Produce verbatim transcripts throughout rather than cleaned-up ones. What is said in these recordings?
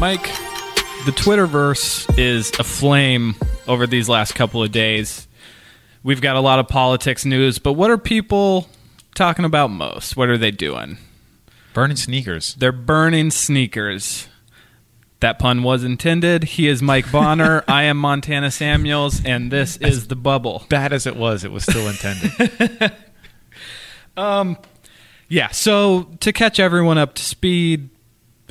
Mike, the Twitterverse is aflame over these last couple of days. We've got a lot of politics news, but what are people talking about most? What are they doing? Burning sneakers. They're burning sneakers. That pun was intended. He is Mike Bonner. I am Montana Samuels, and this is as The Bubble. Bad as it was, it was still intended. um, yeah, so to catch everyone up to speed,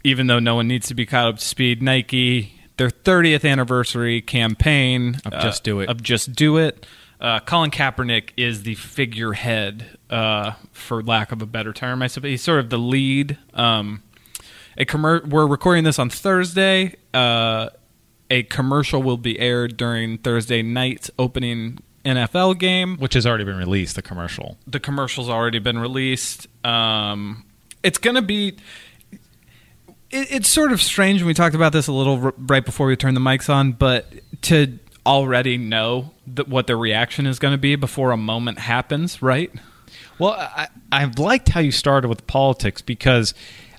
even though no one needs to be caught up to speed, Nike, their thirtieth anniversary campaign of uh, Just Do It. Of Just Do It. Uh, Colin Kaepernick is the figurehead, uh, for lack of a better term. I suppose he's sort of the lead. Um, a commer- we're recording this on Thursday. Uh, a commercial will be aired during Thursday night's opening N F L game, which has already been released. The commercial. The commercial's already been released. Um, it's going to be. It, it's sort of strange, and we talked about this a little r- right before we turned the mics on, but to already know that what their reaction is going to be before a moment happens, right? Well, I, I've liked how you started with politics, because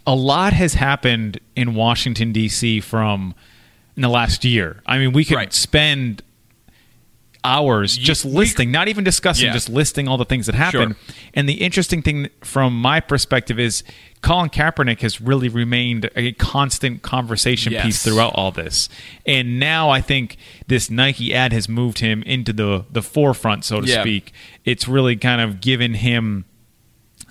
a lot has happened in Washington, D C from in the last year. I mean, we could right. spend hours you, just listing, could, not even discussing, yeah. just listing all the things that happened. Sure. And the interesting thing from my perspective is Colin Kaepernick has really remained a constant conversation yes. piece throughout all this. And now I think this Nike ad has moved him into the, the forefront, so to yeah. speak. It's really kind of given him,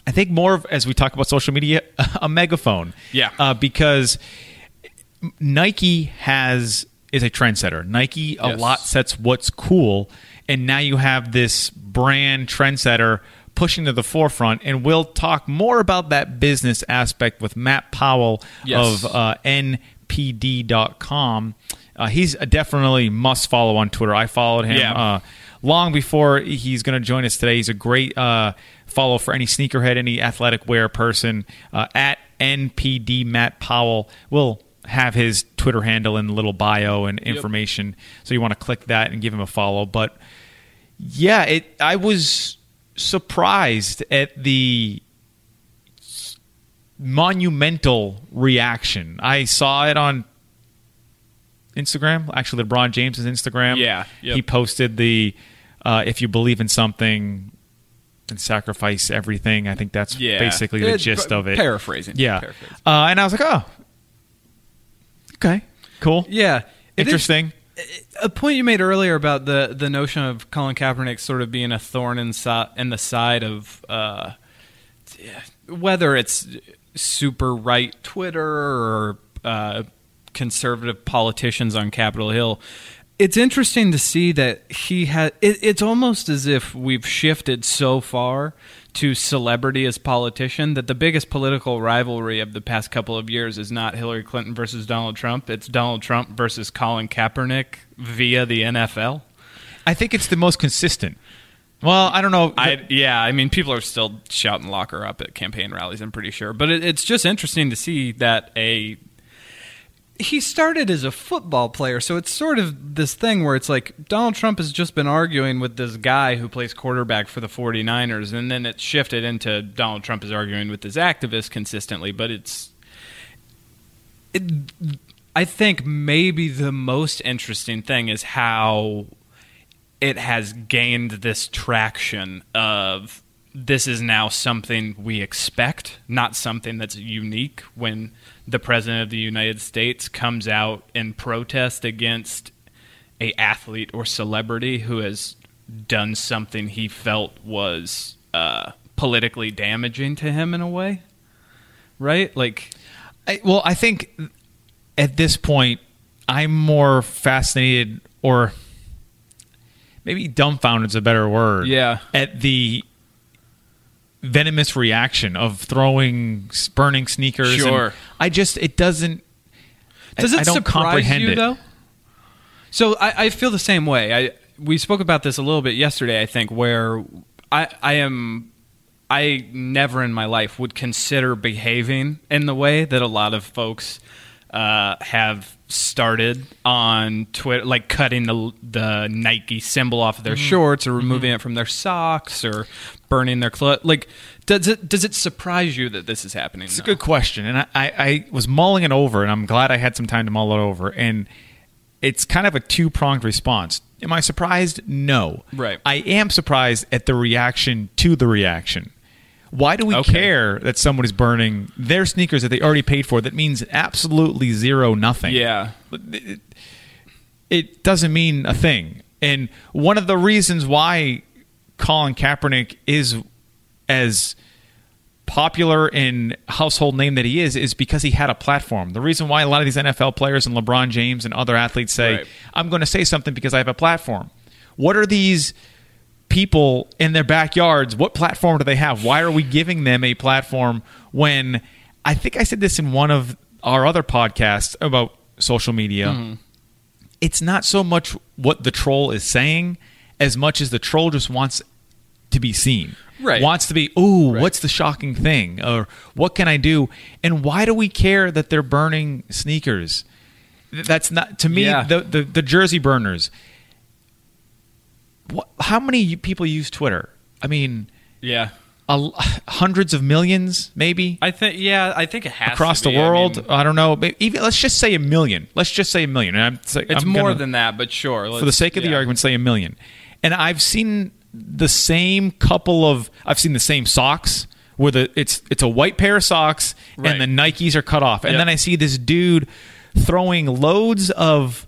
I think, more of, as we talk about social media, a megaphone. Yeah. Uh, because Nike has is a trendsetter. Nike a yes. lot sets what's cool. And now you have this brand trendsetter pushing to the forefront, and we'll talk more about that business aspect with Matt Powell yes. of uh, N P D dot com. Uh, he's a definitely must follow on Twitter. I followed him yeah. uh, long before he's going to join us today. He's a great uh, follow for any sneakerhead, any athletic wear person. Uh, at N P D Matt Powell. We'll have his Twitter handle in the little bio and information, yep. so you want to click that and give him a follow. But yeah, it. I was surprised at the monumental reaction. I saw it on Instagram. Actually, LeBron James' Instagram. Yeah, yep. He posted the uh, if you believe in something, then sacrifice everything. I think that's yeah. basically the it, gist of it. Paraphrasing. Yeah. Paraphrasing. Uh, and I was like, oh, okay, cool. Yeah. Interesting. Is- A point you made earlier about the, the notion of Colin Kaepernick sort of being a thorn in, so, in the side of uh, whether it's super right Twitter or uh, conservative politicians on Capitol Hill, it's interesting to see that he has. It, it's almost as if we've shifted so far to celebrity as politician that the biggest political rivalry of the past couple of years is not Hillary Clinton versus Donald Trump. It's Donald Trump versus Colin Kaepernick via the N F L. I think it's the most consistent. Well, I don't know. I, yeah, I mean, people are still shouting lock her up at campaign rallies, I'm pretty sure. But it, it's just interesting to see that a... He started as a football player, so it's sort of this thing where it's like Donald Trump has just been arguing with this guy who plays quarterback for the forty-niners, and then it shifted into Donald Trump is arguing with this activist consistently. But it's, it, I think maybe the most interesting thing is how it has gained this traction of this is now something we expect, not something that's unique when the president of the United States comes out in protest against a athlete or celebrity who has done something he felt was uh, politically damaging to him in a way, right? Like, I, well, I think at this point, I'm more fascinated, or maybe dumbfounded is a better word. Yeah, at the venomous reaction of throwing, burning sneakers. Sure. I just, it doesn't, Does it I, I don't surprise comprehend you, it. Though? So I, I feel the same way. I We spoke about this a little bit yesterday, I think, where I, I am, I never in my life would consider behaving in the way that a lot of folks uh, have started on Twitter, like cutting the the Nike symbol off of their mm-hmm. shorts, or removing mm-hmm. it from their socks, or burning their clothes. Like, does it does it surprise you that this is happening? It's now? a good question, and I, I, I was mulling it over, and I'm glad I had some time to mull it over. And it's kind of a two pronged response. Am I surprised? No. Right. I am surprised at the reaction to the reaction. Why do we okay. care that somebody's burning their sneakers that they already paid for? That means absolutely zero, nothing. Yeah. It, it doesn't mean a thing. And one of the reasons why Colin Kaepernick is as popular and household name that he is is because he had a platform. The reason why a lot of these N F L players and LeBron James and other athletes say, right. I'm going to say something because I have a platform. What are these people in their backyards? What platform do they have? Why are we giving them a platform when, I think I said this in one of our other podcasts about social media, mm-hmm. it's not so much what the troll is saying as much as the troll just wants to be seen. Right. Wants to be, ooh, right. what's the shocking thing? Or what can I do? And why do we care that they're burning sneakers? That's not, to me, yeah. the, the, the jersey burners. How many people use Twitter? I mean, yeah, a, hundreds of millions, maybe. I think, yeah, I think it has across to be. the world. I mean, I don't know. Maybe even let's just say a million. Let's just say a million. And I'm, so, it's I'm more gonna, than that, but sure. Let's, for the sake of yeah. the argument, say a million. And I've seen the same couple of. I've seen the same socks where the it's it's a white pair of socks right. and the Nikes are cut off, and yep. then I see this dude throwing loads of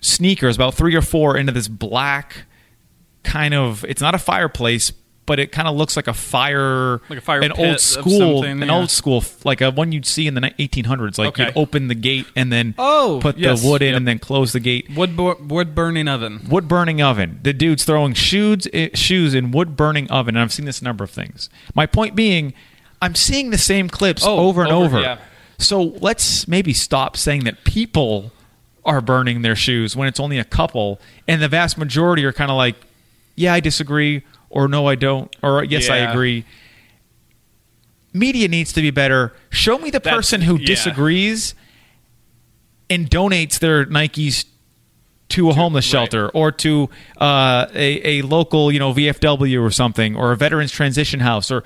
sneakers, about three or four, into this black. Kind of, it's not a fireplace, but it kind of looks like a fire, like a fire, an old school, an yeah. old school, like a one you'd see in the eighteen hundreds. Like okay. you'd open the gate and then oh, put yes. the wood in yep. and then close the gate. Wood wood burning oven. Wood burning oven. The dude's throwing shoes shoes in wood burning oven, and I've seen this number of things. My point being, I'm seeing the same clips oh, over and over. over. Yeah. So let's maybe stop saying that people are burning their shoes when it's only a couple, and the vast majority are kind of like. Yeah, I disagree, or no, I don't, or yes, yeah. I agree. Media needs to be better. Show me the That's, person who yeah. disagrees and donates their Nikes to a homeless right. shelter or to uh, a, a local, you know, V F W or something, or a veterans transition house. Or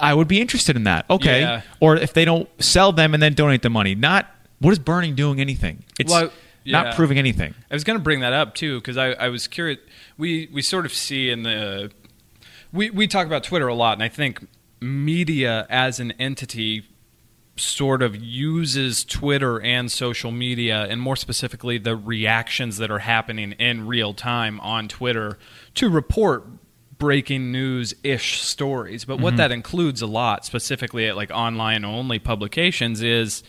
I would be interested in that. Okay, yeah. Or if they don't sell them and then donate the money. Not what is burning doing anything. It's. Well, Yeah. Not proving anything. I was going to bring that up, too, because I, I was curious. We we sort of see in the... We, we talk about Twitter a lot, and I think media as an entity sort of uses Twitter and social media, and more specifically the reactions that are happening in real time on Twitter, to report breaking news-ish stories. But mm-hmm. what that includes a lot, specifically at like online-only publications, is...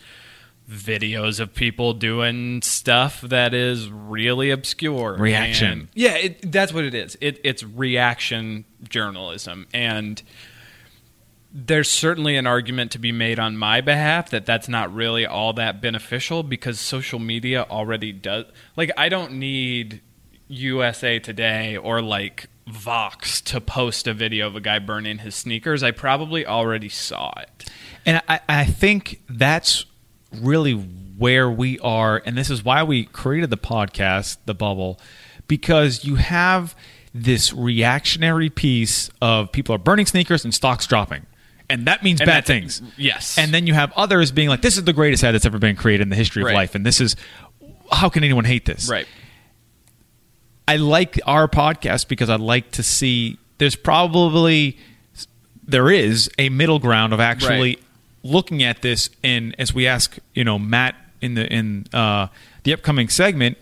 videos of people doing stuff that is really obscure. Reaction. And yeah, it, that's what it is. It, it's reaction journalism. And there's certainly an argument to be made on my behalf that that's not really all that beneficial because social media already does. Like, I don't need U S A Today or, like, Vox to post a video of a guy burning his sneakers. I probably already saw it. And I, I think that's... really where we are, and this is why we created the podcast, The Bubble, because you have this reactionary piece of people are burning sneakers and stocks dropping, and that means and bad things. Yes. And then you have others being like, this is the greatest ad that's ever been created in the history of right. life, and this is, how can anyone hate this? Right. I like our podcast because I like to see, there's probably, there is a middle ground of actually right. looking at this, and as we ask, you know, Matt in the in uh, the upcoming segment,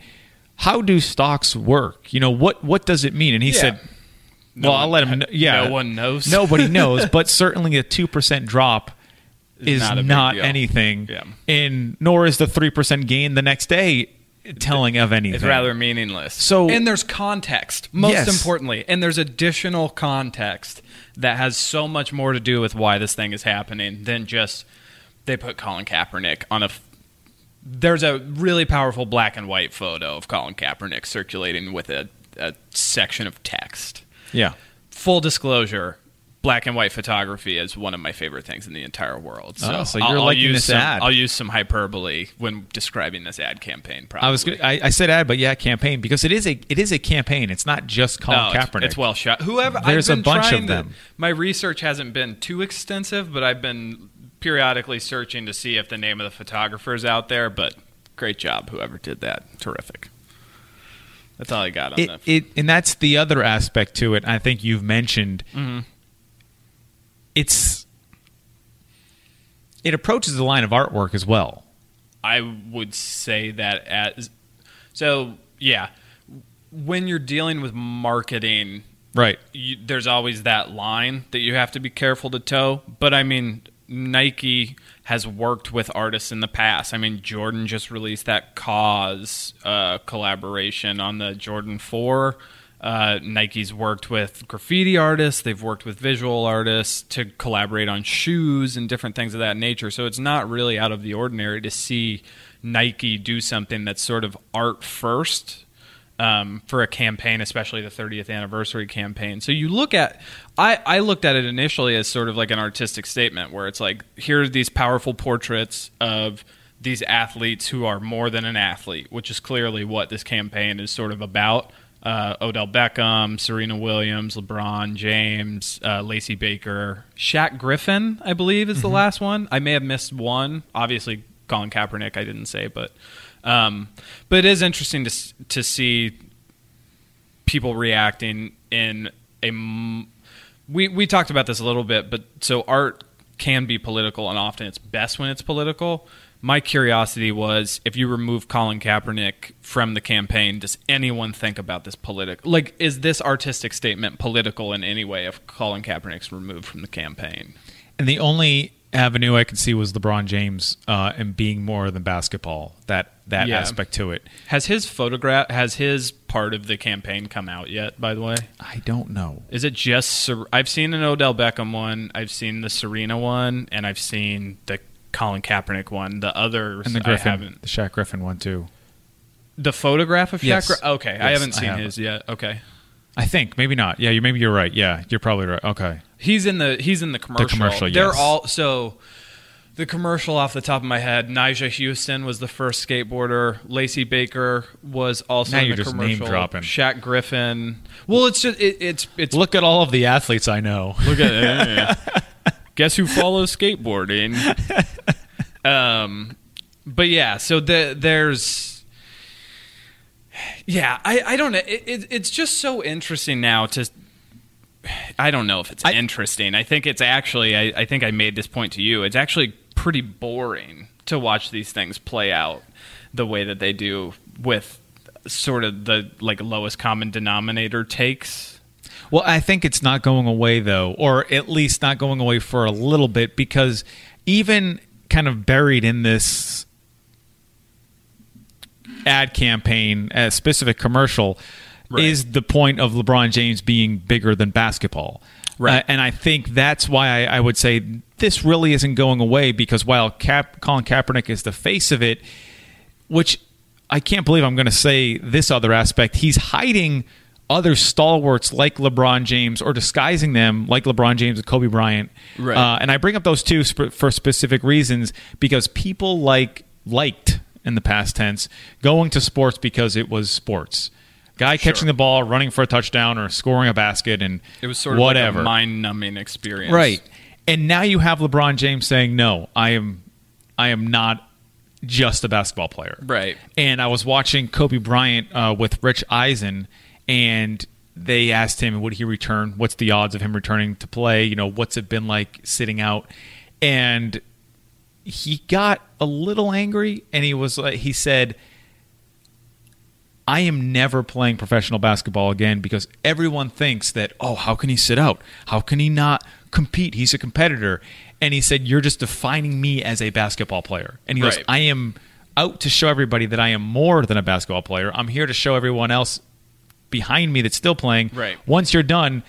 how do stocks work? You know, what what does it mean? And he yeah. said, no "Well, I'll let him. Know. Yeah, no one knows. Nobody knows. But certainly, a two percent drop is not, not anything, yeah. and nor is the three percent gain the next day telling of anything. It's rather meaningless. So, and there's context, most yes. importantly, and there's additional context." That has so much more to do with why this thing is happening than just they put Colin Kaepernick on a... F- There's a really powerful black and white photo of Colin Kaepernick circulating with a, a section of text. Yeah. Full disclosure, black and white photography is one of my favorite things in the entire world. So, oh, so you're I'll, liking I'll this some, ad. I'll use some hyperbole when describing this ad campaign. Probably. I was gonna, I, I said ad, but yeah, campaign, because it is a it is a campaign. It's not just Colin no, Kaepernick. It's, it's well shot. Whoever there's I've been a bunch of them. To, my research hasn't been too extensive, but I've been periodically searching to see if the name of the photographer is out there. But great job, whoever did that. Terrific. That's all I got on it, that. It, and that's the other aspect to it I think you've mentioned. Mm-hmm. It's It approaches the line of artwork as well. I would say that as... So, yeah. When you're dealing with marketing... Right. You, there's always that line that you have to be careful to toe. But, I mean, Nike has worked with artists in the past. I mean, Jordan just released that Cause uh, collaboration on the Jordan four. Uh, Nike's worked with graffiti artists. They've worked with visual artists to collaborate on shoes and different things of that nature. So it's not really out of the ordinary to see Nike do something that's sort of art first um, for a campaign, especially the thirtieth anniversary campaign. So you look at, I, I looked at it initially as sort of like an artistic statement where it's like, here are these powerful portraits of these athletes who are more than an athlete, which is clearly what this campaign is sort of about. Uh, Odell Beckham, Serena Williams, LeBron James, uh, Lacey Baker, Shaq Griffin, I believe, is the mm-hmm. last one. I may have missed one. Obviously, Colin Kaepernick, I didn't say, but um, but it is interesting to to see people reacting in a. We we talked about this a little bit, but so art can be political, and often it's best when it's political. My curiosity was, if you remove Colin Kaepernick from the campaign, does anyone think about this political? Like, is this artistic statement political in any way if Colin Kaepernick's removed from the campaign? And the only avenue I could see was LeBron James uh, and being more than basketball, that that yeah. aspect to it. Has his photograph, has his part of the campaign come out yet, by the way? I don't know. Is it just, Ser- I've seen an Odell Beckham one, I've seen the Serena one, and I've seen the Colin Kaepernick one. The others, and the Griffin, I haven't. The Shaq Griffin one, too. The photograph of Shaq? Yes. Gr- okay, yes, I haven't seen I haven't. his yet. Okay. I think. Maybe not. Yeah, you. maybe you're right. Yeah, you're probably right. Okay. He's in the He's in the commercial. The commercial, yes. They're all... So, the commercial off the top of my head, Nyjah Huston was the first skateboarder. Lacey Baker was also now in the commercial. Now you're just name dropping. Shaq Griffin. Well, it's just... It, it's, it's Look at all of the athletes I know. Look at... Yeah, yeah. Guess who follows skateboarding? um, but yeah, so the, there's, yeah, I, I don't know. It, it, it's just so interesting now to, I don't know if it's I, interesting. I think it's actually, I, I think I made this point to you. It's actually pretty boring to watch these things play out the way that they do with sort of the like lowest common denominator takes. Well, I think it's not going away, though, or at least not going away for a little bit, because even kind of buried in this ad campaign, a specific commercial, right, is the point of LeBron James being bigger than basketball. Right. Uh, and I think that's why I, I would say this really isn't going away, because while Cap- Colin Kaepernick is the face of it, which I can't believe I'm going to say this other aspect, he's hiding other stalwarts like LeBron James, or disguising them like LeBron James and Kobe Bryant. Right. Uh, and I bring up those two sp- for specific reasons, because people like liked, in the past tense, going to sports because it was sports. Guy sure. catching the ball, running for a touchdown, or scoring a basket, and it was sort of whatever. Like a mind-numbing experience. Right. And now you have LeBron James saying, no, I am, I am not just a basketball player. Right. And I was watching Kobe Bryant uh, with Rich Eisen, and they asked him, would he return? What's the odds of him returning to play? You know, what's it been like sitting out? And he got a little angry, and he was like, he said, I am never playing professional basketball again, because everyone thinks that, oh, how can he sit out? How can he not compete? He's a competitor. And he said, you're just defining me as a basketball player. And he right. goes, I am out to show everybody that I am more than a basketball player. I'm here to show everyone else behind me that's still playing, right, once you're done,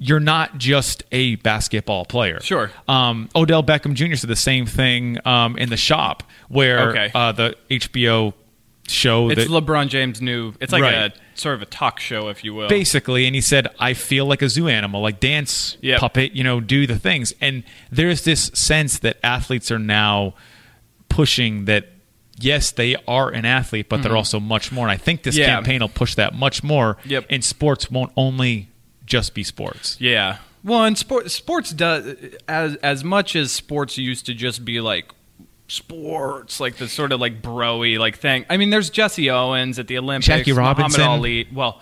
you're not just a basketball player. Sure. Um, Odell Beckham Junior said the same thing um, in The Shop, where okay. uh, the H B O show. It's that, LeBron James' new. It's like right. a sort of a talk show, if you will. Basically, and he said, "I feel like a zoo animal, like dance, yep. puppet, you know, do the things." And there's this sense that athletes are now pushing that. Yes, they are an athlete, but mm-hmm. they're also much more. And I think this yeah. campaign will push that much more. Yep. And sports won't only just be sports. Yeah. Well, and sport, sports does as as much as sports used to just be like sports, like the sort of like bro-y like thing. I mean, there's Jesse Owens at the Olympics, Jackie Robinson, Muhammad Ali. Well,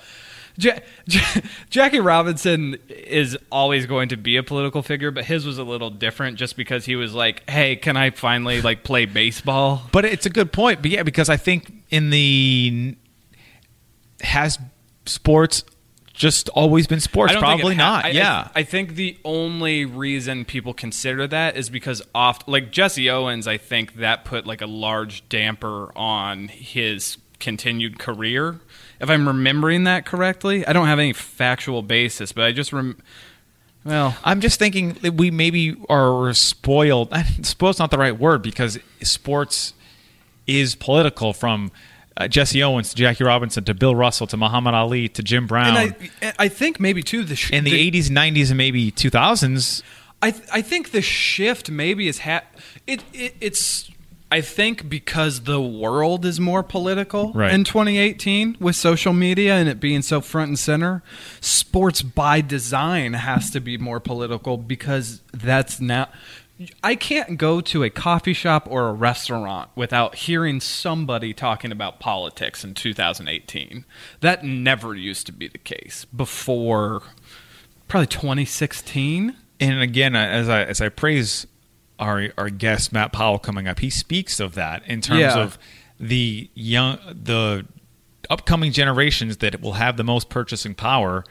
ja- ja- Jackie Robinson is always going to be a political figure, but his was a little different just because he was like, "Hey, can I finally like play baseball?" But it's a good point. But yeah, because I think in the has sports. Just always been sports, probably ha- not. I, yeah, I, I think the only reason people consider that is because oft, like Jesse Owens, I think that put like a large damper on his continued career. If I'm remembering that correctly, I don't have any factual basis, but I just rem. Well, I'm just thinking that we maybe are spoiled. Spoiled's not the right word because sports is political from. Uh, Jesse Owens to Jackie Robinson to Bill Russell to Muhammad Ali to Jim Brown. And I, I think maybe, too, the sh- in the, the eighties, nineties, and maybe two thousands. I th- I think the shift maybe is ha- it, it it's I think because the world is more political right. in twenty eighteen with social media and it being so front and center. Sports by design has to be more political because that's now. I can't go to a coffee shop or a restaurant without hearing somebody talking about politics in two thousand eighteen. That never used to be the case before probably twenty sixteen. And again, as I as I praise our our guest Matt Powell coming up, he speaks of that in terms yeah. of the young the upcoming generations that will have the most purchasing power.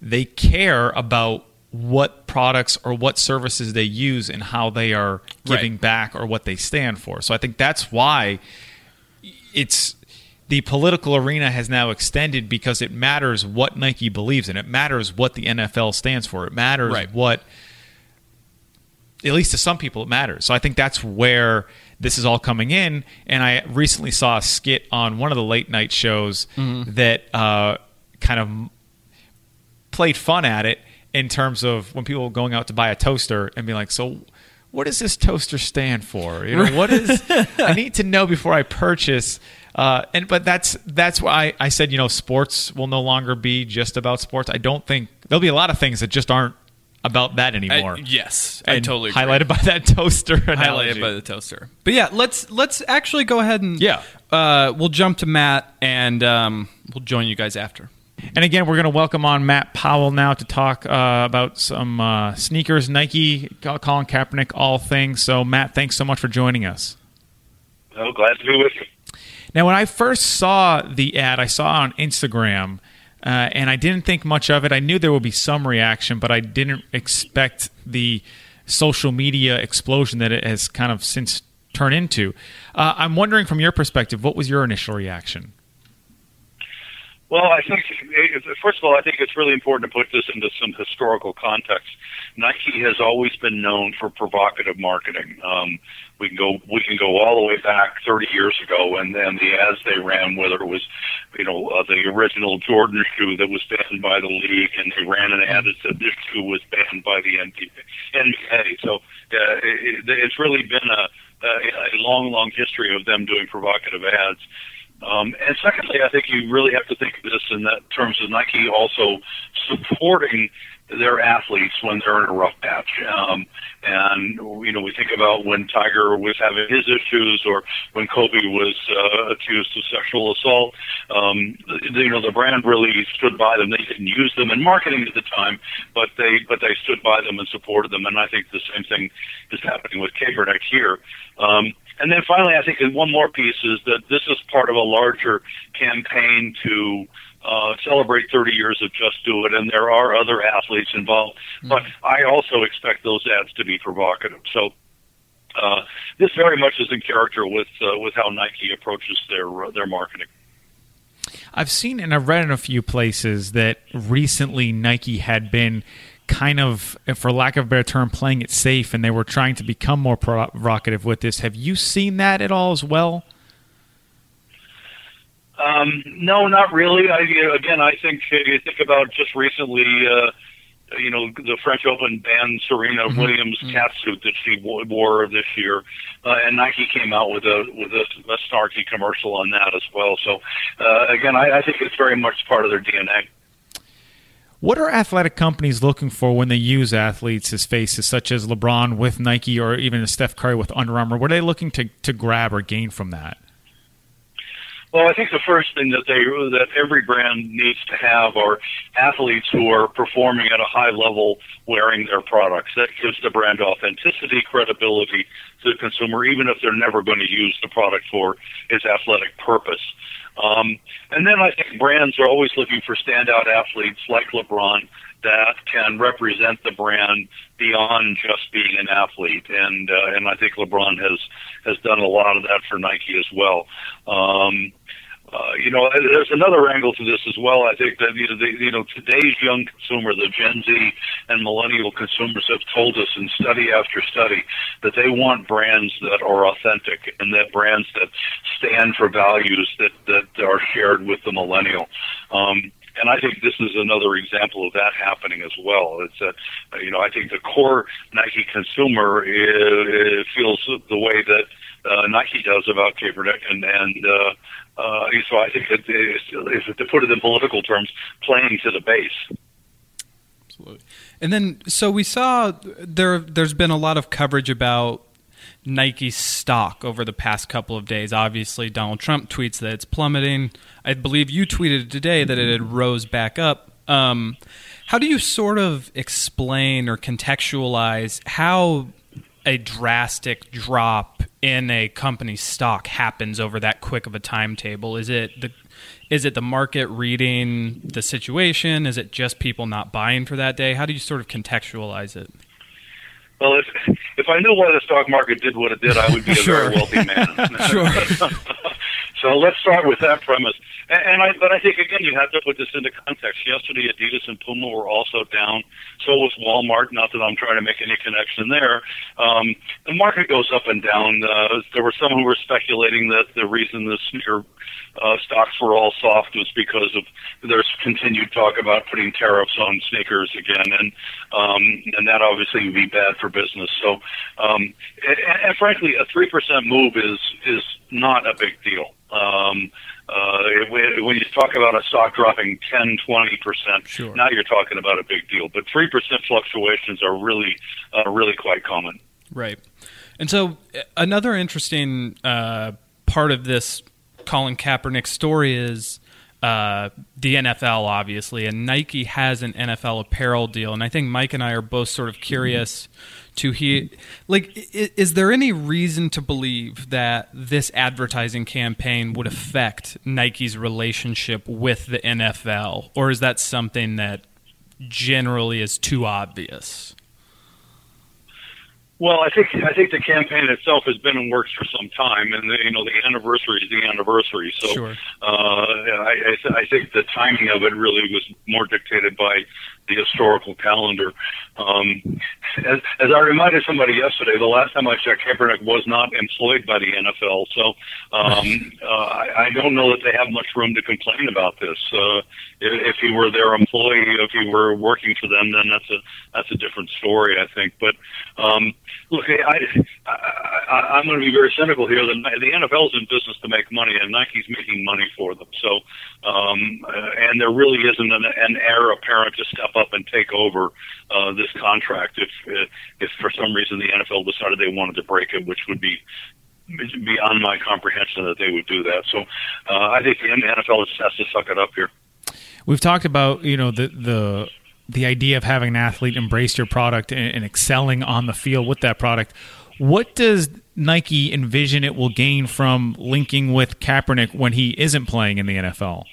They care about what products or what services they use and how they are giving right. back or what they stand for. So I think that's why it's the political arena has now extended because it matters what Nike believes in. It matters what the N F L stands for. It matters right. what, at least to some people, it matters. So I think that's where this is all coming in. And I recently saw a skit on one of the late night shows mm-hmm. that uh, kind of played fun at it. In terms of when people are going out to buy a toaster and be like, so what does this toaster stand for? You know, what is I need to know before I purchase. Uh, and but that's that's why I said, you know, sports will no longer be just about sports. I don't think there'll be a lot of things that just aren't about that anymore. I, yes, and I totally agree. Highlighted by that toaster. Analogy. Highlighted by the toaster. But yeah, let's let's actually go ahead and yeah, uh, we'll jump to Matt and um, we'll join you guys after. And again, we're going to welcome on Matt Powell now to talk uh, about some uh, sneakers, Nike, Colin Kaepernick, all things. So, Matt, thanks so much for joining us. Oh, glad to be with you. Now, when I first saw the ad, I saw it on Instagram, uh, and I didn't think much of it. I knew there would be some reaction, but I didn't expect the social media explosion that it has kind of since turned into. Uh, I'm wondering, from your perspective, what was your initial reaction? Well, I think, first of all, I think it's really important to put this into some historical context. Nike has always been known for provocative marketing. Um, we can go, we can go all the way back thirty years ago, and then the ads they ran, whether it was, you know, uh, the original Jordan shoe that was banned by the league, and they ran an ad that said this shoe was banned by the N B A. So uh, it, it's really been a, a long, long history of them doing provocative ads. Um, and secondly, I think you really have to think of this in that terms of Nike also supporting their athletes when they're in a rough patch. Um, and, you know, we think about when Tiger was having his issues or when Kobe was uh, accused of sexual assault. Um, you know, the brand really stood by them. They didn't use them in marketing at the time, but they but they stood by them and supported them. And I think the same thing is happening with Kaepernick here. Um And then finally, I think one more piece is that this is part of a larger campaign to uh, celebrate thirty years of Just Do It, and there are other athletes involved. Mm-hmm. But I also expect those ads to be provocative. So uh, this very much is in character with uh, with how Nike approaches their uh, their marketing. I've seen and I've read in a few places that recently Nike had been kind of, for lack of a better term, playing it safe, and they were trying to become more provocative with this. Have you seen that at all as well? Um, no, not really. I, again, I think you think about just recently, uh, you know, the French Open banned Serena mm-hmm. Williams' mm-hmm. cat suit that she wore this year, uh, and Nike came out with a with a, a snarky commercial on that as well. So, uh, again, I, I think it's very much part of their D N A. What are athletic companies looking for when they use athletes as faces, such as LeBron with Nike or even Steph Curry with Under Armour? What are they looking to, to grab or gain from that? Well, I think the first thing that they that every brand needs to have are athletes who are performing at a high level wearing their products. That gives the brand authenticity, credibility to the consumer, even if they're never going to use the product for its athletic purpose. Um, and then I think brands are always looking for standout athletes like LeBron that can represent the brand beyond just being an athlete. And uh, and I think LeBron has, has done a lot of that for Nike as well. Um, uh, you know, there's another angle to this as well. I think that, you know, the, you know, today's young consumer, the Gen Z and millennial consumers have told us in study after study that they want brands that are authentic and that brands that stand for values that, that are shared with the millennial. Um, And I think this is another example of that happening as well. It's a, you know, I think the core Nike consumer is, feels the way that uh, Nike does about Kaepernick, and and uh, uh, so I think it is, is, to put it in political terms, playing to the base. Absolutely. And then, so we saw there. There's been a lot of coverage about Nike's stock over the past couple of days. Obviously, Donald Trump tweets that it's plummeting. I believe you tweeted today that it had rose back up. Um, how do you sort of explain or contextualize how a drastic drop in a company's stock happens over that quick of a timetable? Is it the is it the market reading the situation? Is it just people not buying for that day? How do you sort of contextualize it? Well, if if I knew why the stock market did what it did, I would be a sure. very wealthy man. sure. So let's start with that premise. And, and I, but I think, again, you have to put this into context. Yesterday, Adidas and Puma were also down. So was Walmart. Not that I'm trying to make any connection there. Um, the market goes up and down. Uh, there were some who were speculating that the reason the sneaker uh, stocks were all soft was because of there's continued talk about putting tariffs on sneakers again, and um, and that obviously would be bad for business. So, um, and, and frankly, a three percent move is is not a big deal. Um, uh, when you talk about a stock dropping ten, twenty percent, sure. now you're talking about a big deal. But three percent fluctuations are really, uh, really quite common. Right. And so another interesting uh, part of this Colin Kaepernick story is uh, the N F L, obviously, and Nike has an N F L apparel deal. And I think Mike and I are both sort of curious mm-hmm. to hear, like, is there any reason to believe that this advertising campaign would affect Nike's relationship with the N F L, or is that something that generally is too obvious? Well, I think I think the campaign itself has been in works for some time, and the, you know the anniversary is the anniversary. So sure. uh, I, I, th- I think the timing of it really was more dictated by the historical calendar. Um, as, as I reminded somebody yesterday, the last time I checked, Kaepernick was not employed by the N F L, so um, uh, I, I don't know that they have much room to complain about this. Uh, if, if he were their employee, if he were working for them, then that's a that's a different story, I think. But um, Look, I, I, I, I'm going to be very cynical here. The, the N F L is in business to make money, and Nike's making money for them. So, um, and there really isn't an, an heir apparent to step up and take over uh, this contract if, if for some reason the N F L decided they wanted to break it, which would be beyond my comprehension that they would do that. So, uh, I think the N F L just has to suck it up here. We've talked about, you know, the the. the idea of having an athlete embrace your product and excelling on the field with that product. What does Nike envision it will gain from linking with Kaepernick when he isn't playing in the N F L?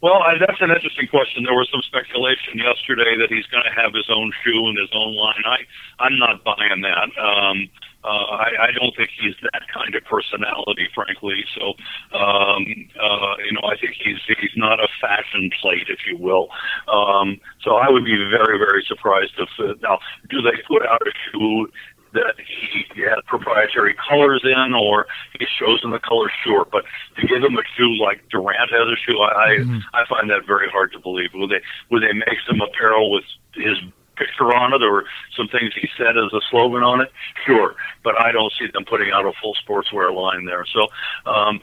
Well, I, that's an interesting question. There was some speculation yesterday that he's going to have his own shoe and his own line. I, I'm not buying that. Um, Uh, I, I don't think he's that kind of personality, frankly. So, um, uh, you know, I think he's he's not a fashion plate, if you will. Um, so I would be very, very surprised if uh, now do they put out a shoe that he had proprietary colors in, or he's chosen the color, sure. But to give him a shoe like Durant has a shoe, I mm-hmm. I find that very hard to believe. Will they will they make some apparel with his picture on it, or some things he said as a slogan on it? Sure, but I don't see them putting out a full sportswear line there. So, um,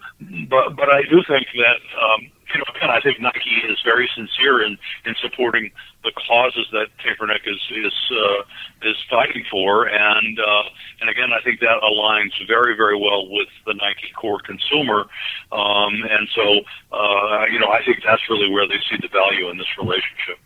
but but I do think that um, you know, again, I think Nike is very sincere in, in supporting the causes that Kaepernick is is uh, is fighting for, and uh, and again, I think that aligns very very well with the Nike core consumer, um, and so uh, you know, I think that's really where they see the value in this relationship.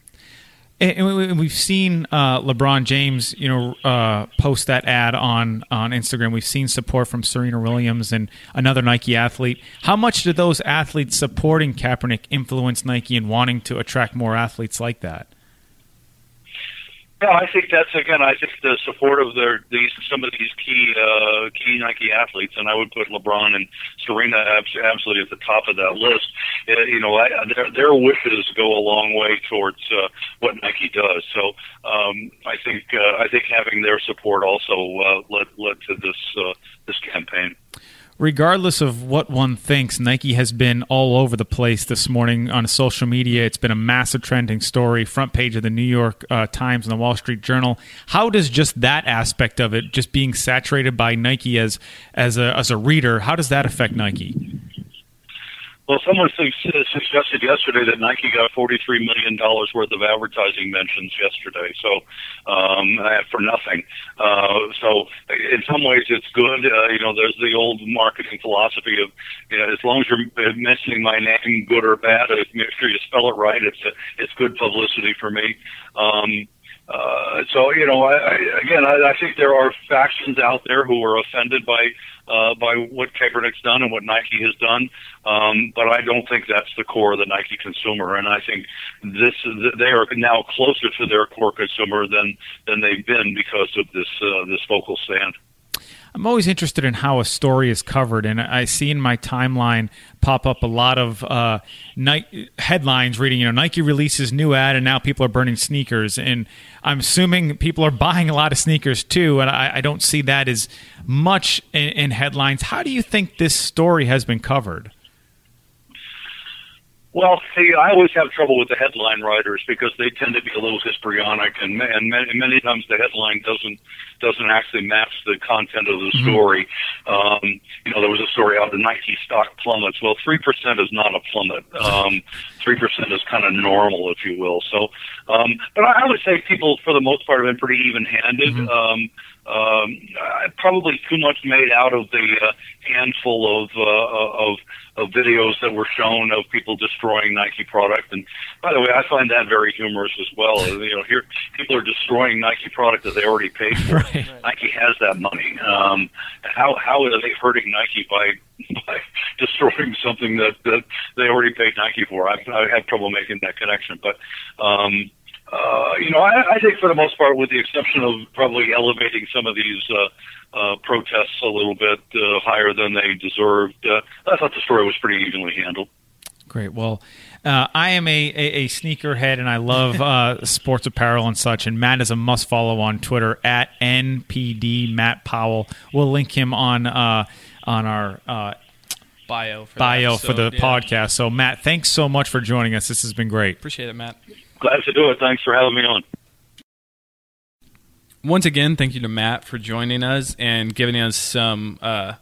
And we've seen uh, LeBron James, you know, uh, post that ad on, on Instagram. We've seen support from Serena Williams and another Nike athlete. How much do those athletes supporting Kaepernick influence Nike in wanting to attract more athletes like that? Yeah, I think that's, again, I think the support of their, these, some of these key uh, key Nike athletes, and I would put LeBron and Serena absolutely at the top of that list. Uh, you know, I, their, their wishes go a long way towards uh, what Nike does. So um, I think uh, I think having their support also uh, led led to this uh, this campaign. Regardless of what one thinks, Nike has been all over the place this morning on social media. It's been a massive trending story, front page of the New York uh, Times and the Wall Street Journal. How does just that aspect of it, just being saturated by Nike as as a, as a reader, how does that affect Nike? Well, someone suggested yesterday that Nike got forty-three million dollars worth of advertising mentions yesterday, so um, for nothing. Uh, so in some ways it's good. Uh, you know, there's the old marketing philosophy of, you know, as long as you're mentioning my name, good or bad, make sure you spell it right. It's a, it's good publicity for me. Um, Uh, so, you know, I, I, again, I, I think there are factions out there who are offended by uh, by what Kaepernick's done and what Nike has done, um, but I don't think that's the core of the Nike consumer, and I think this they are now closer to their core consumer than, than they've been because of this uh, this vocal stand. I'm always interested in how a story is covered, and I see in my timeline pop up a lot of uh, Nike headlines reading, you know, Nike releases new ad, and now people are burning sneakers. And I'm assuming people are buying a lot of sneakers too, and I, I don't see that as much in, in headlines. How do you think this story has been covered? Well, see, I always have trouble with the headline writers because they tend to be a little histrionic, and and many, many times the headline doesn't doesn't actually match the content of the story. Mm-hmm. Um, you know, there was a story out, the Nike stock plummets. Well, three percent is not a plummet. Um, three percent is kind of normal, if you will. So, um, but I would say people, for the most part, have been pretty even-handed. Mm-hmm. Um, Um, probably too much made out of the uh, handful of, uh, of of videos that were shown of people destroying Nike product. And by the way, I find that very humorous as well. You know, here people are destroying Nike product that they already paid for. Right. Nike has that money. Um, how how are they hurting Nike by by destroying something that, that they already paid Nike for? I, I had trouble making that connection, but. Um, Uh, you know, I, I think for the most part, with the exception of probably elevating some of these uh, uh, protests a little bit uh, higher than they deserved, uh, I thought the story was pretty evenly handled. Great. Well, uh, I am a, a, a sneakerhead, and I love uh, sports apparel and such, and Matt is a must-follow on Twitter, at N P D Matt Powell. We'll link him on, uh, on our uh, bio for bio the, for the yeah. podcast. So, Matt, thanks so much for joining us. This has been great. Appreciate it, Matt. Glad to do it. Thanks for having me on. Once again, thank you to Matt for joining us and giving us some uh,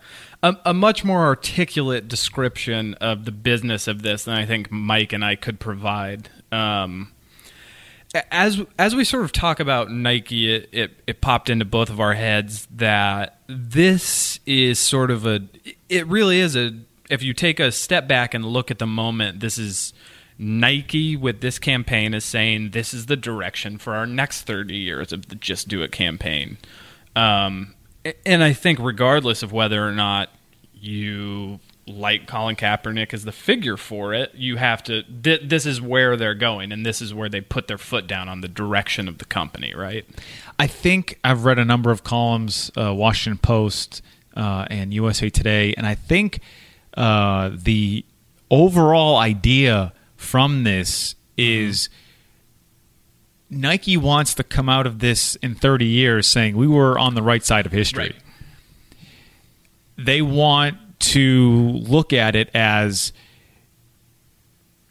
a, a much more articulate description of the business of this than I think Mike and I could provide. Um, as as we sort of talk about Nike, it, it, it popped into both of our heads that this is sort of a... It really is a... If you take a step back and look at the moment, this is... Nike with this campaign is saying this is the direction for our next thirty years of the Just Do It campaign. Um, and I think regardless of whether or not you like Colin Kaepernick as the figure for it, you have to, th- this is where they're going, and this is where they put their foot down on the direction of the company, right? I think I've read a number of columns, uh, Washington Post uh, and U S A Today, and I think uh, the overall idea from this is Nike wants to come out of this in thirty years saying we were on the right side of history. Right. They want to look at it as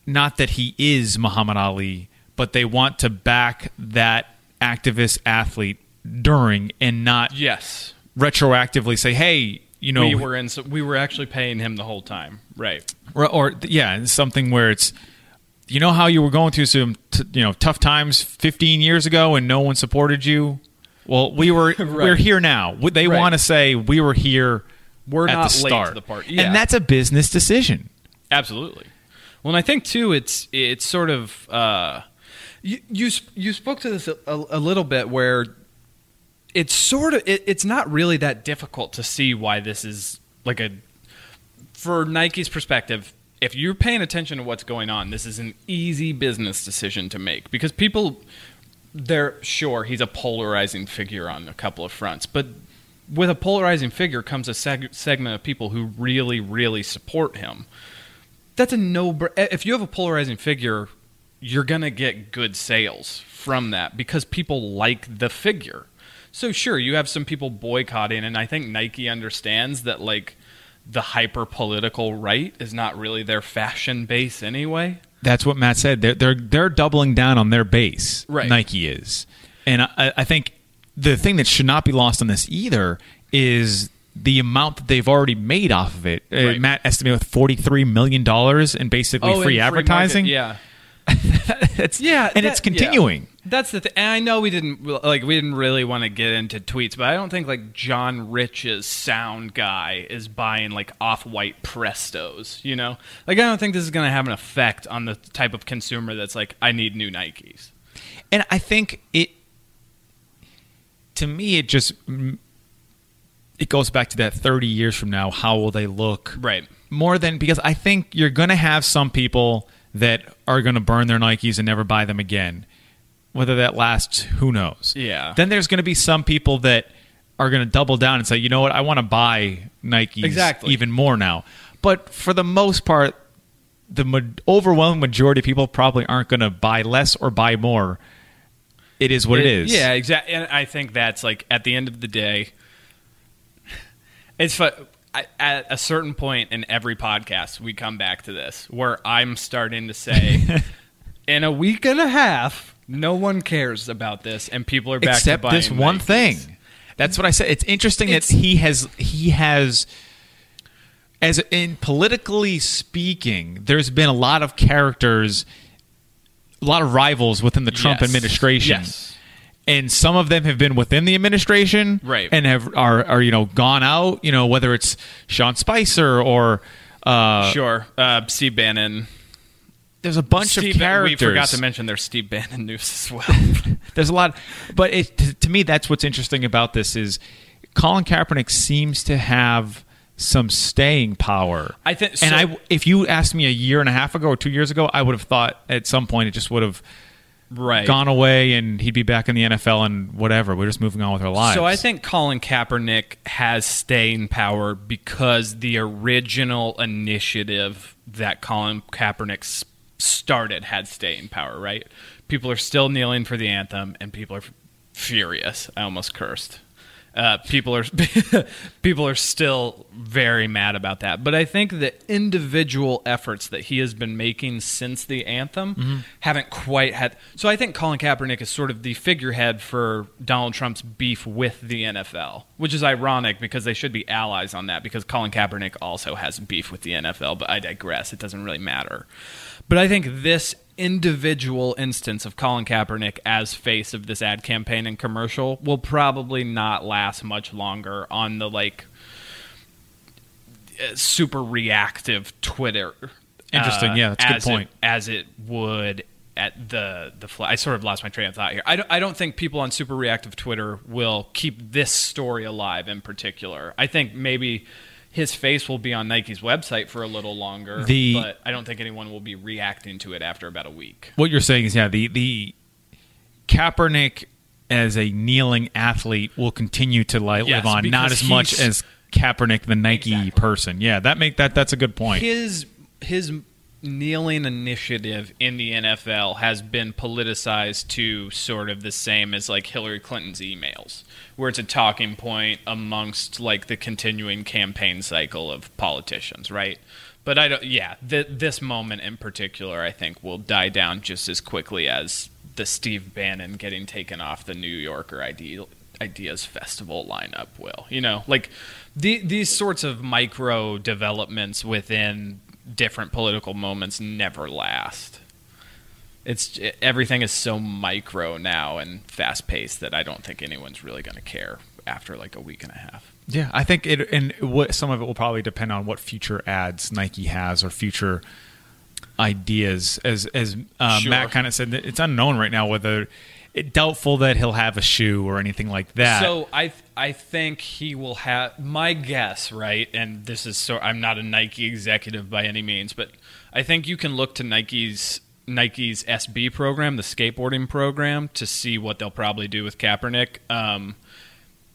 not that he is Muhammad Ali, but they want to back that activist athlete during and not yes. retroactively say, hey, you know, we were in, so we were actually paying him the whole time. Right. Or, or yeah. something where it's, you know how you were going through some, t- you know, tough times fifteen years ago and no one supported you? Well, we were, right. we're here now. They right. want to say we were here we're at not the start. Late to the party. Yeah. And that's a business decision. Absolutely. Well, and I think too, it's, it's sort of, uh, you, you, you spoke to this a, a little bit where it's sort of, it, it's not really that difficult to see why this is like a, for Nike's perspective, if you're paying attention to what's going on, this is an easy business decision to make because people, they're sure he's a polarizing figure on a couple of fronts, but with a polarizing figure comes a seg- segment of people who really, really support him. That's a no. If you have a polarizing figure, you're gonna get good sales from that because people like the figure. So sure, you have some people boycotting, and I think Nike understands that like. The hyper-political right is not really their fashion base anyway. That's what Matt said. They're they're, they're doubling down on their base, right. Nike is. And I, I think the thing that should not be lost on this either is the amount that they've already made off of it. Right. Uh, Matt estimated with forty-three million dollars in basically oh, free advertising. Free market, yeah. That's, yeah. And that, it's continuing. Yeah. That's the thing. And I know we didn't like we didn't really want to get into tweets, but I don't think like John Rich's sound guy is buying like Off-White Prestos, you know? Like I don't think this is going to have an effect on the type of consumer that's like I need new Nikes. And I think it to me it just it goes back to that thirty years from now how will they look? Right. More than because I think you're going to have some people that are going to burn their Nikes and never buy them again. Whether that lasts, who knows? Yeah. Then there's going to be some people that are going to double down and say, you know what, I want to buy Nikes exactly. even more now. But for the most part, the ma- overwhelming majority of people probably aren't going to buy less or buy more. It is what it, it is. Yeah, exactly. And I think that's like at the end of the day, it's fun. I, at a certain point in every podcast, we come back to this where I'm starting to say, in a week and a half, no one cares about this, and people are back except to buying this one Nikes. Thing. That's what I said. It's interesting it's, that he has he has, as in politically speaking, there's been a lot of characters, a lot of rivals within the Trump yes, administration, yes. and some of them have been within the administration, right. and have are are you know gone out, you know whether it's Sean Spicer or uh, sure uh, Steve Bannon. There's a bunch Steve, of characters. We forgot to mention there's Steve Bannon news as well. There's a lot. But it, to me, that's what's interesting about this is Colin Kaepernick seems to have some staying power. I think, so, and I, if you asked me a year and a half ago or two years ago, I would have thought at some point it just would have right. gone away and he'd be back in the N F L and whatever. We're just moving on with our lives. So I think Colin Kaepernick has staying power because the original initiative that Colin Kaepernick's started had staying power, right? People are still kneeling for the anthem, and people are f- furious. I almost cursed. Uh, people are people are still very mad about that. But I think the individual efforts that he has been making since the anthem mm-hmm. haven't quite had. So I think Colin Kaepernick is sort of the figurehead for Donald Trump's beef with the N F L, which is ironic because they should be allies on that because Colin Kaepernick also has beef with the N F L. But I digress. It doesn't really matter. But I think this individual instance of Colin Kaepernick as face of this ad campaign and commercial will probably not last much longer on the like super reactive Twitter. Interesting, uh, yeah, that's a good point. It, as it would at the the fl- I sort of lost my train of thought here. I don't, I don't think people on super reactive Twitter will keep this story alive in particular. I think maybe his face will be on Nike's website for a little longer, the, but I don't think anyone will be reacting to it after about a week. What you're saying is, yeah, the, the Kaepernick as a kneeling athlete will continue to live yes, on, not as much as Kaepernick, the Nike exactly. person. Yeah, that make that that's a good point. His his kneeling initiative in the N F L has been politicized to sort of the same as like Hillary Clinton's emails, where it's a talking point amongst like the continuing campaign cycle of politicians, right? But I don't, yeah, th- this moment in particular, I think, will die down just as quickly as the Steve Bannon getting taken off the New Yorker Ide- Ideas Festival lineup will. You know, like the- these sorts of micro developments within different political moments never last. It's it, everything is so micro now and fast paced that I don't think anyone's really going to care after like a week and a half. Yeah, I think it, and what, some of it will probably depend on what future ads Nike has or future ideas. As as uh, sure. Matt kind of said, it's unknown right now whether it's doubtful that he'll have a shoe or anything like that. So I th- I think he will have, my guess, right? And this is so I'm not a Nike executive by any means, but I think you can look to Nike's. Nike's S B program, the skateboarding program, to see what they'll probably do with Kaepernick, um,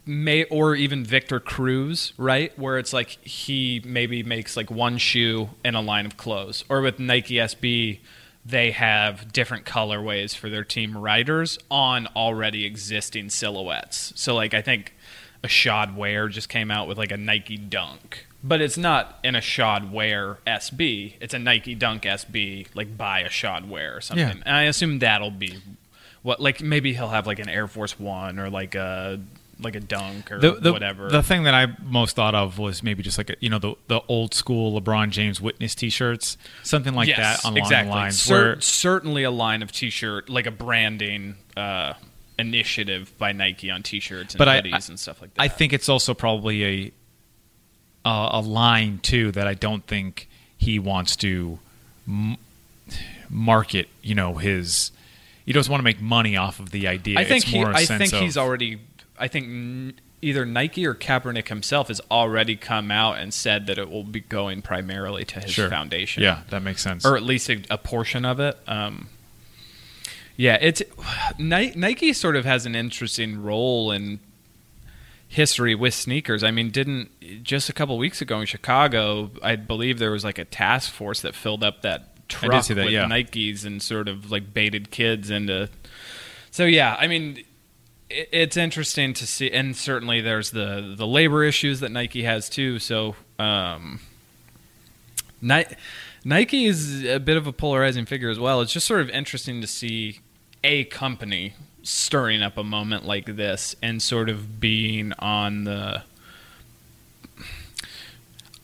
may or even Victor Cruz, right? Where it's like he maybe makes like one shoe and a line of clothes. Or with Nike S B, they have different colorways for their team riders on already existing silhouettes. So like I think Ashod Ware just came out with like a Nike Dunk. But it's not an Ashod Ware S B. It's a Nike Dunk S B, like by Ashod Ware or something. Yeah. And I assume that'll be what, like maybe he'll have like an Air Force One or like a like a Dunk or the, the, whatever. The thing that I most thought of was maybe just like a, you know the the old school LeBron James Witness T-shirts, something like yes, that along exactly. the lines. Cer- where certainly a line of T-shirt, like a branding uh, initiative by Nike on T-shirts and hoodies and stuff like that. I think it's also probably a. Uh, a line too that I don't think he wants to m- market. You know, his he doesn't want to make money off of the idea. I think it's more he, a I sense think of, he's already. I think n- either Nike or Kaepernick himself has already come out and said that it will be going primarily to his sure. foundation. Yeah, that makes sense, or at least a, a portion of it. Um, yeah, it's Nike sort of has an interesting role in history with sneakers. I mean, didn't just a couple weeks ago in Chicago, I believe there was like a task force that filled up that truck that, with yeah. Nikes and sort of like baited kids into. So yeah, I mean, it, it's interesting to see, and certainly there's the the labor issues that Nike has too. So um, Ni- Nike is a bit of a polarizing figure as well. It's just sort of interesting to see a company stirring up a moment like this and sort of being on the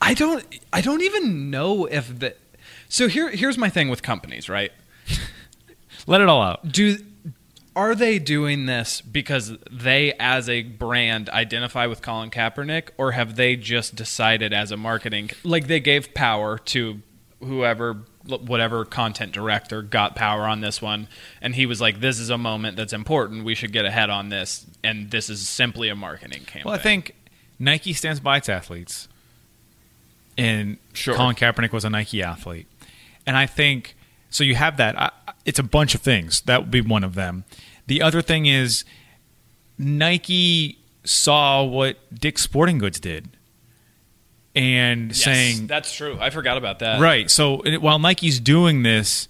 I don't I don't even know if the so here here's my thing with companies, right? Let it all out. Do are they doing this because they as a brand identify with Colin Kaepernick, or have they just decided as a marketing, like they gave power to whoever whatever content director got power on this one, and he was like, this is a moment that's important, we should get ahead on this, and this is simply a marketing campaign. Well, I think Nike stands by its athletes, and sure. Colin Kaepernick was a Nike athlete, and I think so you have that. I, it's a bunch of things. That would be one of them. The other thing is Nike saw what Dick's Sporting Goods did. And yes, saying that's true. I forgot about that. Right. So it, while Nike's doing this,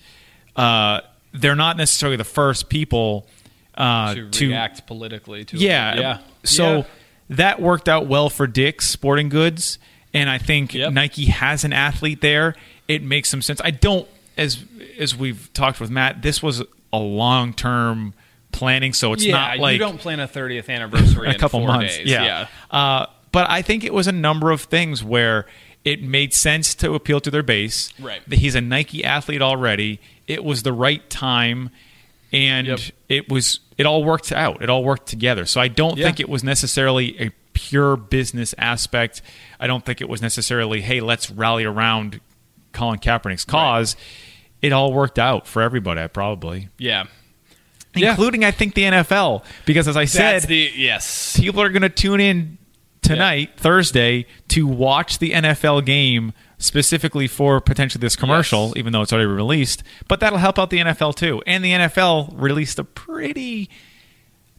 uh, they're not necessarily the first people uh, to, to react politically to yeah, it. Yeah. So yeah. that worked out well for Dick's Sporting Goods, and I think yep. Nike has an athlete there. It makes some sense. I don't, as as we've talked with Matt, this was a long term planning, so it's yeah, not like you don't plan a thirtieth anniversary in a couple four months. Days. Yeah. yeah. Uh, But I think it was a number of things where it made sense to appeal to their base. Right. He's a Nike athlete already. It was the right time, and yep. it was it all worked out. It all worked together. So I don't yeah. think it was necessarily a pure business aspect. I don't think it was necessarily, hey, let's rally around Colin Kaepernick's cause. Right. It all worked out for everybody, probably. Yeah. Including, yeah. I think, the N F L. Because as I said, the, yes. people are going to tune in tonight, yeah. Thursday, to watch the N F L game specifically for potentially this commercial, yes. even though it's already released. But that'll help out the N F L too. And the N F L released a pretty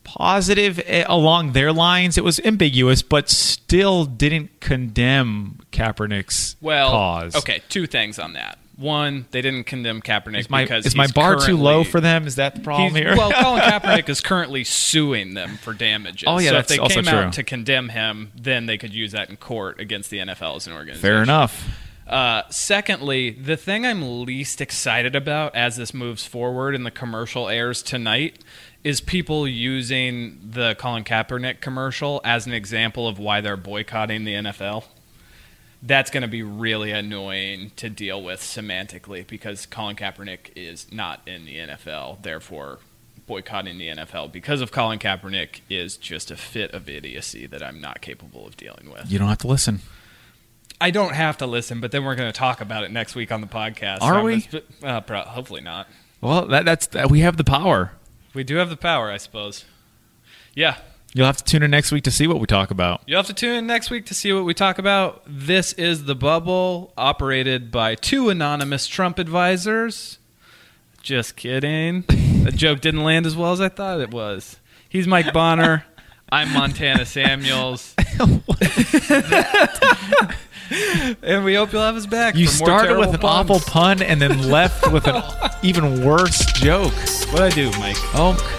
positive along their lines. It was ambiguous, but still didn't condemn Kaepernick's well, cause. Okay, two things on that. One, they didn't condemn Kaepernick is my, because is he's my bar too low for them? Is that the problem here? Well, Colin Kaepernick is currently suing them for damages. Oh yeah, so that's if they also came true. out to condemn him, then they could use that in court against the N F L as an organization. Fair enough. Uh, secondly, the thing I'm least excited about as this moves forward and the commercial airs tonight is people using the Colin Kaepernick commercial as an example of why they're boycotting the N F L. That's going to be really annoying to deal with semantically because Colin Kaepernick is not in the N F L. Therefore, boycotting the N F L because of Colin Kaepernick is just a fit of idiocy that I'm not capable of dealing with. You don't have to listen. I don't have to listen, but then we're going to talk about it next week on the podcast. Are so we? Just, uh, probably, hopefully not. Well, that, that's that, we have the power. We do have the power, I suppose. Yeah. You'll have to tune in next week to see what we talk about. You'll have to tune in next week to see what we talk about. This is The Bubble, operated by two anonymous Trump advisors. Just kidding. That joke didn't land as well as I thought it was. He's Mike Bonner. I'm Montana Samuels. What is that? And we hope you'll have us back. You for more started with an puns. awful pun and then left with an even worse joke. What'd I do, Mike? Oh,